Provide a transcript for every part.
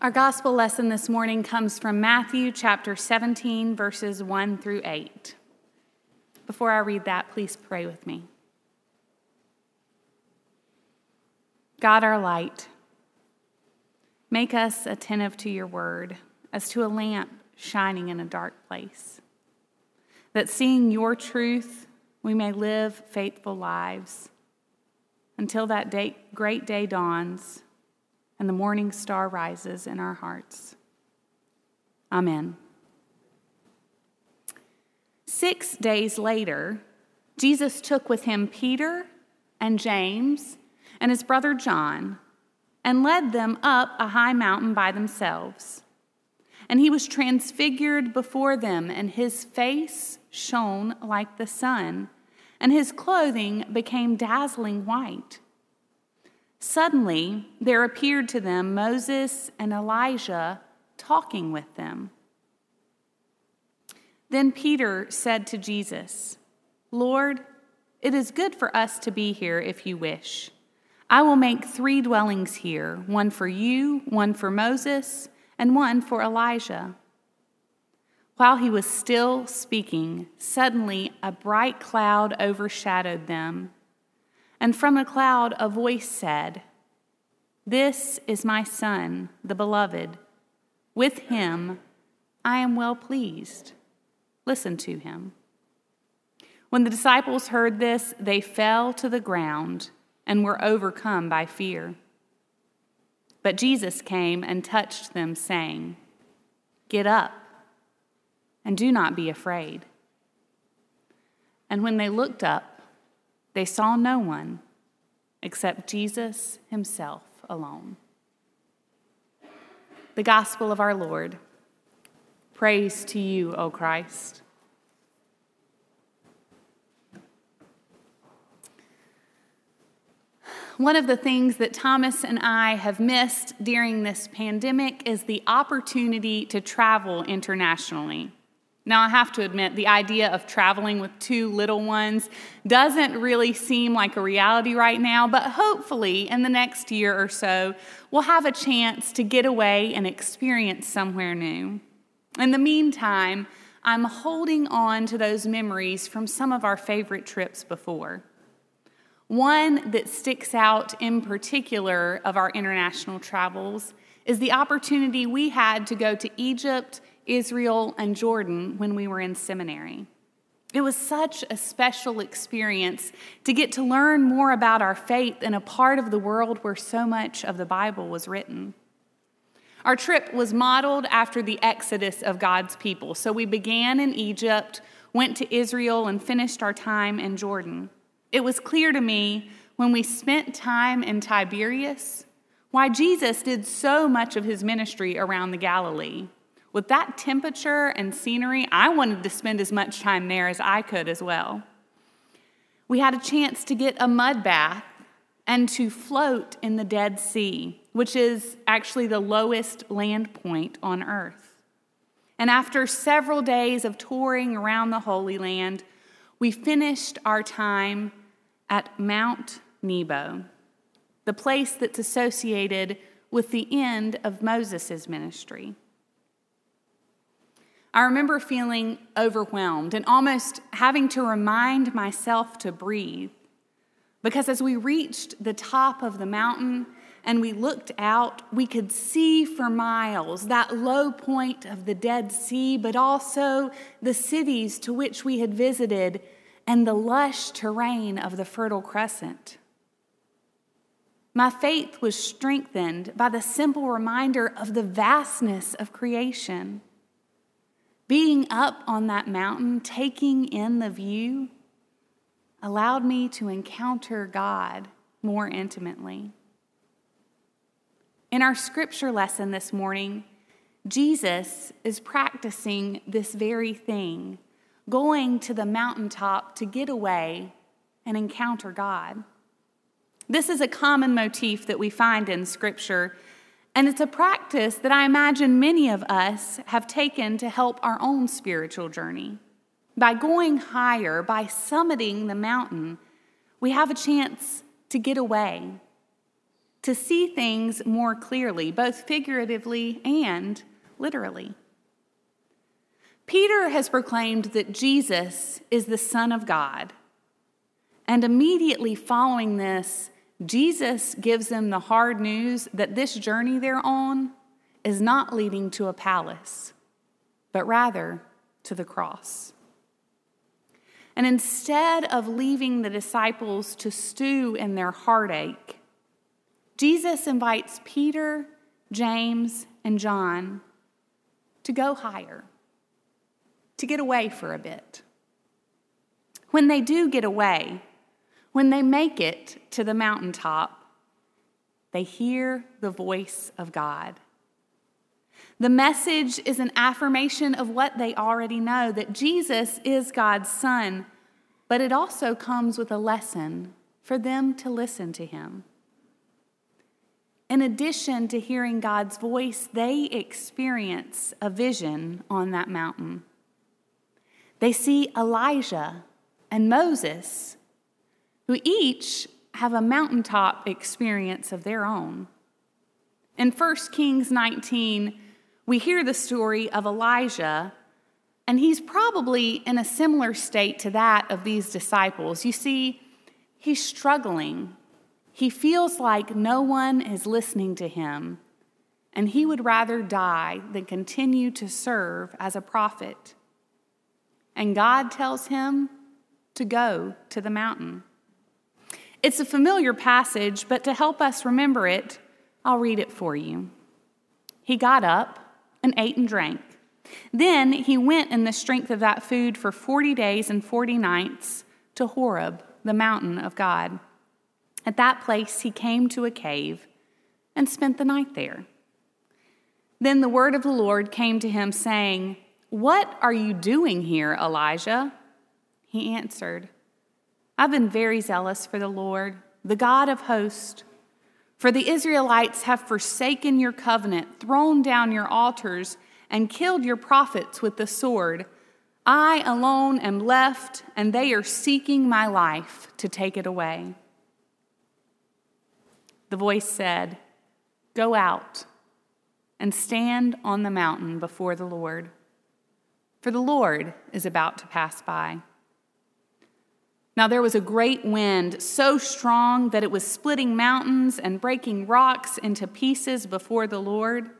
Our gospel lesson this morning comes from Matthew chapter 17, verses 1 through 8. Before I read that, please pray with me. God, our light, make us attentive to your word as to a lamp shining in a dark place, that seeing your truth, we may live faithful lives until that day, great day dawns and the morning star rises in our hearts. Amen. 6 days later, Jesus took with him Peter and James and his brother John and led them up a high mountain by themselves. And he was transfigured before them, and his face shone like the sun, and his clothing became dazzling white. Suddenly, there appeared to them Moses and Elijah talking with them. Then Peter said to Jesus, "Lord, it is good for us to be here if you wish. I will make 3 dwellings here, one for you, one for Moses, and one for Elijah." While he was still speaking, suddenly a bright cloud overshadowed them. And from a cloud a voice said, "This is my son, the beloved. With him I am well pleased. Listen to him." When the disciples heard this, they fell to the ground and were overcome by fear. But Jesus came and touched them, saying, "Get up and do not be afraid." And when they looked up, they saw no one except Jesus himself alone. The gospel of our Lord. Praise to you, O Christ. One of the things that Thomas and I have missed during this pandemic is the opportunity to travel internationally. Now, I have to admit, the idea of traveling with 2 little ones doesn't really seem like a reality right now, but hopefully in the next year or so, we'll have a chance to get away and experience somewhere new. In the meantime, I'm holding on to those memories from some of our favorite trips before. One that sticks out in particular of our international travels is the opportunity we had to go to Egypt, Israel, and Jordan when we were in seminary. It was such a special experience to get to learn more about our faith in a part of the world where so much of the Bible was written. Our trip was modeled after the Exodus of God's people, so we began in Egypt, went to Israel, and finished our time in Jordan. It was clear to me when we spent time in Tiberias why Jesus did so much of his ministry around the Galilee. With that temperature and scenery, I wanted to spend as much time there as I could as well. We had a chance to get a mud bath and to float in the Dead Sea, which is actually the lowest land point on earth. And after several days of touring around the Holy Land, we finished our time at Mount Nebo, the place that's associated with the end of Moses' ministry. I remember feeling overwhelmed and almost having to remind myself to breathe, because as we reached the top of the mountain and we looked out, we could see for miles that low point of the Dead Sea, but also the cities to which we had visited and the lush terrain of the Fertile Crescent. My faith was strengthened by the simple reminder of the vastness of creation. Being up on that mountain, taking in the view, allowed me to encounter God more intimately. In our scripture lesson this morning, Jesus is practicing this very thing, going to the mountaintop to get away and encounter God. This is a common motif that we find in scripture, and it's a practice that I imagine many of us have taken to help our own spiritual journey. By going higher, by summiting the mountain, we have a chance to get away, to see things more clearly, both figuratively and literally. Peter has proclaimed that Jesus is the Son of God, and immediately following this, Jesus gives them the hard news that this journey they're on is not leading to a palace, but rather to the cross. And instead of leaving the disciples to stew in their heartache, Jesus invites Peter, James, and John to go higher, to get away for a bit. When they do get away, when they make it to the mountaintop, they hear the voice of God. The message is an affirmation of what they already know, that Jesus is God's Son, but it also comes with a lesson for them to listen to him. In addition to hearing God's voice, they experience a vision on that mountain. They see Elijah and Moses, who each have a mountaintop experience of their own. In 1 Kings 19, we hear the story of Elijah, and he's probably in a similar state to that of these disciples. You see, he's struggling. He feels like no one is listening to him, and he would rather die than continue to serve as a prophet. And God tells him to go to the mountain. It's a familiar passage, but to help us remember it, I'll read it for you. He got up and ate and drank. Then he went in the strength of that food for 40 days and 40 nights to Horeb, the mountain of God. At that place, he came to a cave and spent the night there. Then the word of the Lord came to him, saying, "What are you doing here, Elijah?" He answered, "I've been very zealous for the Lord, the God of hosts. For the Israelites have forsaken your covenant, thrown down your altars, and killed your prophets with the sword. I alone am left, and they are seeking my life to take it away." The voice said, "Go out and stand on the mountain before the Lord, for the Lord is about to pass by." Now there was a great wind, so strong that it was splitting mountains and breaking rocks into pieces before the Lord.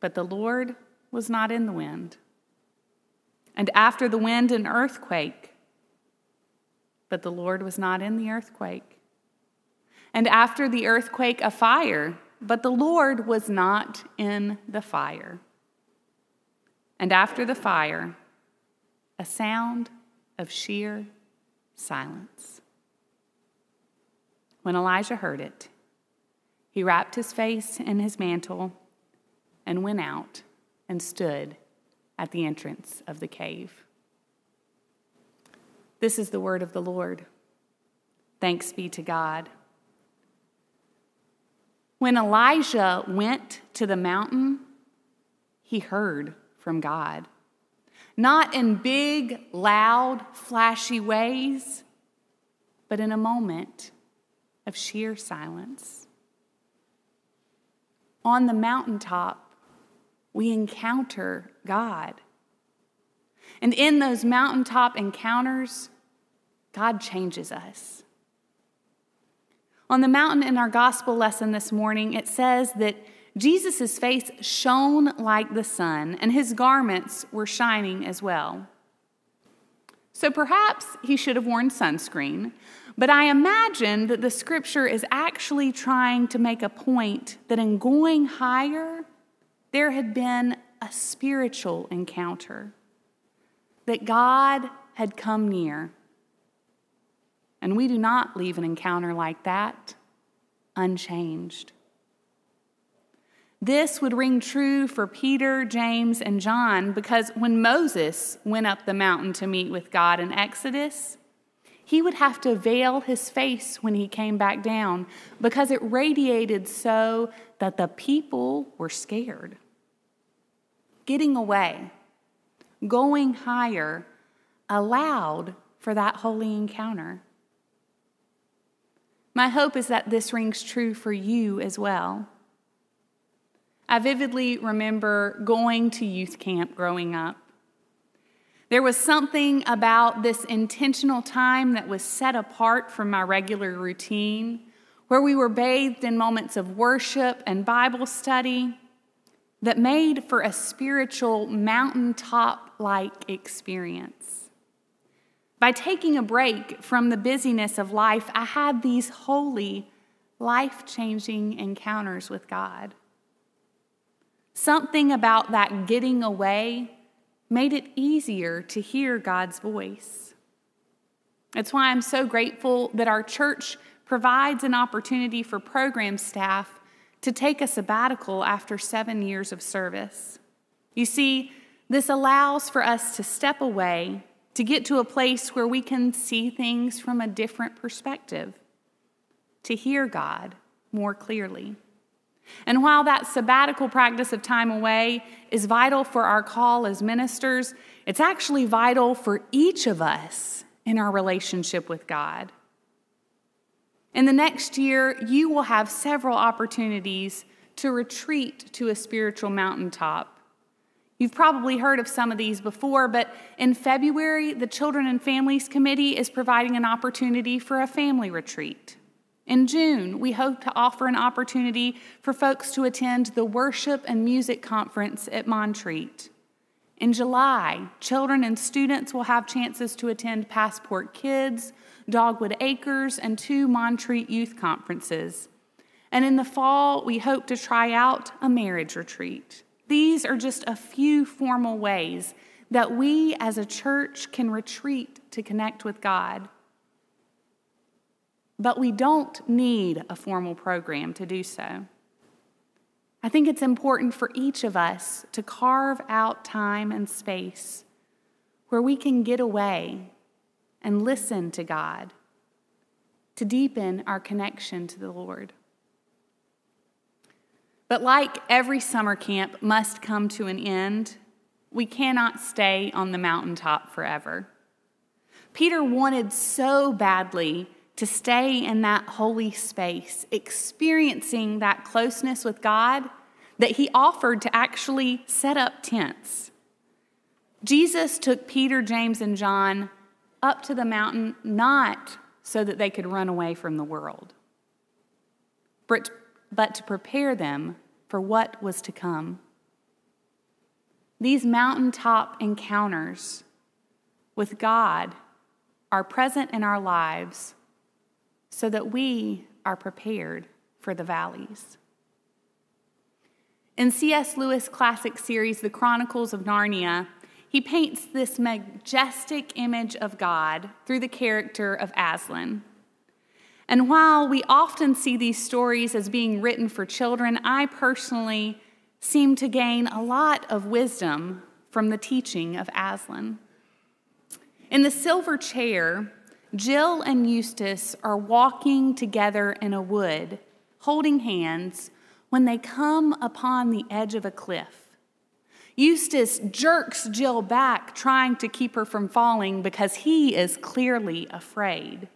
But the Lord was not in the wind. And after the wind, an earthquake. But the Lord was not in the earthquake. And after the earthquake, a fire. But the Lord was not in the fire. And after the fire, a sound of sheer silence. When Elijah heard it, he wrapped his face in his mantle and went out and stood at the entrance of the cave. This is the word of the Lord. Thanks be to God. When Elijah went to the mountain, he heard from God. Not in big, loud, flashy ways, but in a moment of sheer silence. On the mountaintop, we encounter God. And in those mountaintop encounters, God changes us. On the mountain in our gospel lesson this morning, it says that Jesus' face shone like the sun, and his garments were shining as well. So perhaps he should have worn sunscreen, but I imagine that the scripture is actually trying to make a point that in going higher, there had been a spiritual encounter, that God had come near. And we do not leave an encounter like that unchanged. This would ring true for Peter, James, and John, because when Moses went up the mountain to meet with God in Exodus, he would have to veil his face when he came back down because it radiated so that the people were scared. Getting away, going higher, allowed for that holy encounter. My hope is that this rings true for you as well. I vividly remember going to youth camp growing up. There was something about this intentional time that was set apart from my regular routine, where we were bathed in moments of worship and Bible study that made for a spiritual mountaintop-like experience. By taking a break from the busyness of life, I had these holy, life-changing encounters with God. Something about that getting away made it easier to hear God's voice. That's why I'm so grateful that our church provides an opportunity for program staff to take a sabbatical after 7 years of service. You see, this allows for us to step away, to get to a place where we can see things from a different perspective, to hear God more clearly. And while that sabbatical practice of time away is vital for our call as ministers, it's actually vital for each of us in our relationship with God. In the next year, you will have several opportunities to retreat to a spiritual mountaintop. You've probably heard of some of these before, but in February, the Children and Families Committee is providing an opportunity for a family retreat. In June, we hope to offer an opportunity for folks to attend the Worship and Music Conference at Montreat. In July, children and students will have chances to attend Passport Kids, Dogwood Acres, and 2 Montreat Youth Conferences. And in the fall, we hope to try out a marriage retreat. These are just a few formal ways that we as a church can retreat to connect with God. But we don't need a formal program to do so. I think it's important for each of us to carve out time and space where we can get away and listen to God, to deepen our connection to the Lord. But like every summer camp must come to an end, we cannot stay on the mountaintop forever. Peter wanted so badly to stay in that holy space, experiencing that closeness with God, that he offered to actually set up tents. Jesus took Peter, James, and John up to the mountain, not so that they could run away from the world, but to prepare them for what was to come. These mountaintop encounters with God are present in our lives so that we are prepared for the valleys. In C.S. Lewis' classic series, The Chronicles of Narnia, he paints this majestic image of God through the character of Aslan. And while we often see these stories as being written for children, I personally seem to gain a lot of wisdom from the teaching of Aslan. In The Silver Chair, Jill and Eustace are walking together in a wood, holding hands, when they come upon the edge of a cliff. Eustace jerks Jill back, trying to keep her from falling because he is clearly afraid.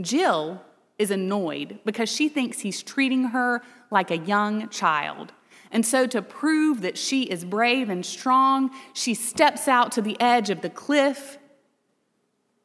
Jill is annoyed because she thinks he's treating her like a young child. And so to prove that she is brave and strong, she steps out to the edge of the cliff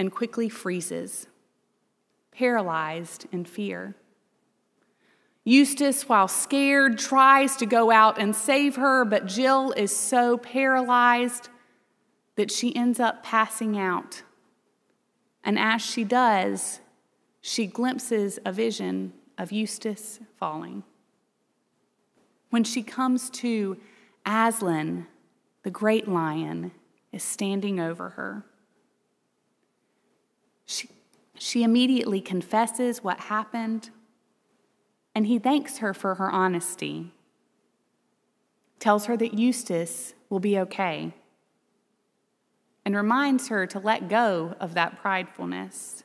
and quickly freezes, paralyzed in fear. Eustace, while scared, tries to go out and save her, but Jill is so paralyzed that she ends up passing out. And as she does, she glimpses a vision of Eustace falling. When she comes to, Aslan, the great lion, is standing over her. She immediately confesses what happened, and he thanks her for her honesty, tells her that Eustace will be okay, and reminds her to let go of that pridefulness.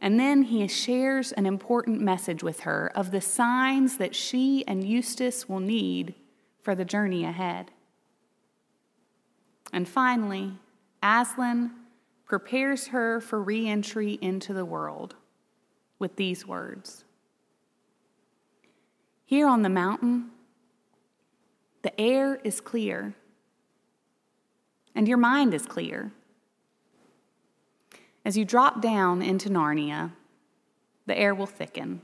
And then he shares an important message with her of the signs that she and Eustace will need for the journey ahead. And finally, Aslan prepares her for re-entry into the world, with these words. Here on the mountain, the air is clear, and your mind is clear. As you drop down into Narnia, the air will thicken.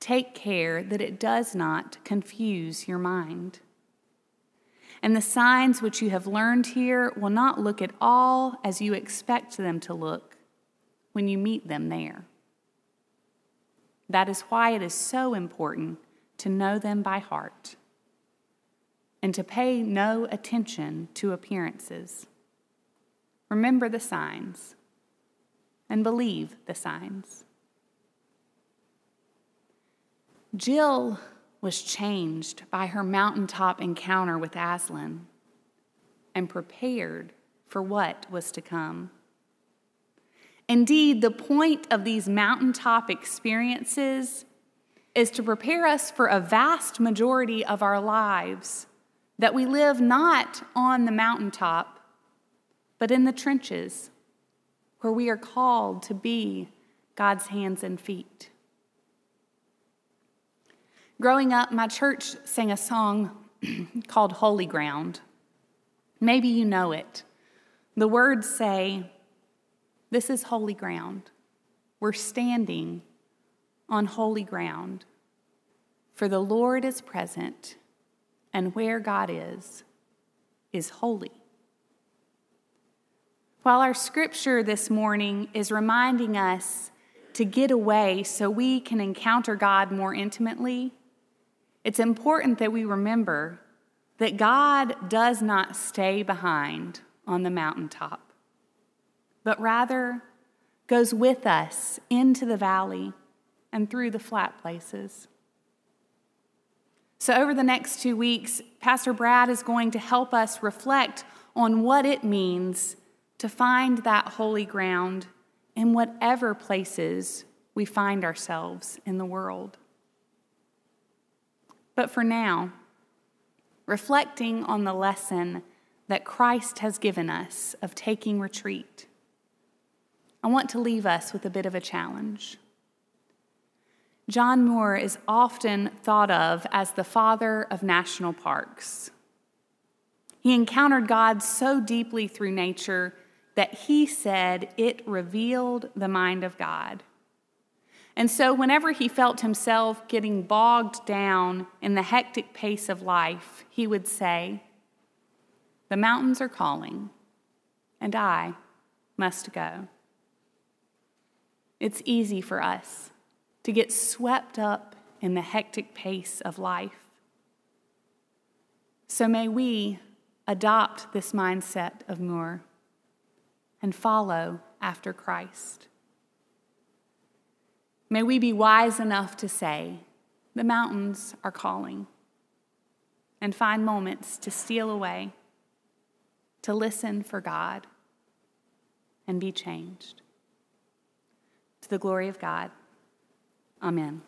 Take care that it does not confuse your mind. And the signs which you have learned here will not look at all as you expect them to look when you meet them there. That is why it is so important to know them by heart and to pay no attention to appearances. Remember the signs and believe the signs. Jill was changed by her mountaintop encounter with Aslan and prepared for what was to come. Indeed, the point of these mountaintop experiences is to prepare us for a vast majority of our lives that we live not on the mountaintop, but in the trenches, where we are called to be God's hands and feet. Growing up, my church sang a song called Holy Ground. Maybe you know it. The words say, "This is holy ground. We're standing on holy ground, for the Lord is present, and where God is holy." While our scripture this morning is reminding us to get away so we can encounter God more intimately, it's important that we remember that God does not stay behind on the mountaintop, but rather goes with us into the valley and through the flat places. So over the next 2 weeks, Pastor Brad is going to help us reflect on what it means to find that holy ground in whatever places we find ourselves in the world. But for now, reflecting on the lesson that Christ has given us of taking retreat, I want to leave us with a bit of a challenge. John Muir is often thought of as the father of national parks. He encountered God so deeply through nature that he said it revealed the mind of God. And so whenever he felt himself getting bogged down in the hectic pace of life, he would say, "The mountains are calling, and I must go." It's easy for us to get swept up in the hectic pace of life. So may we adopt this mindset of Moore and follow after Christ. May we be wise enough to say, "The mountains are calling," and find moments to steal away, to listen for God, and be changed. To the glory of God. Amen.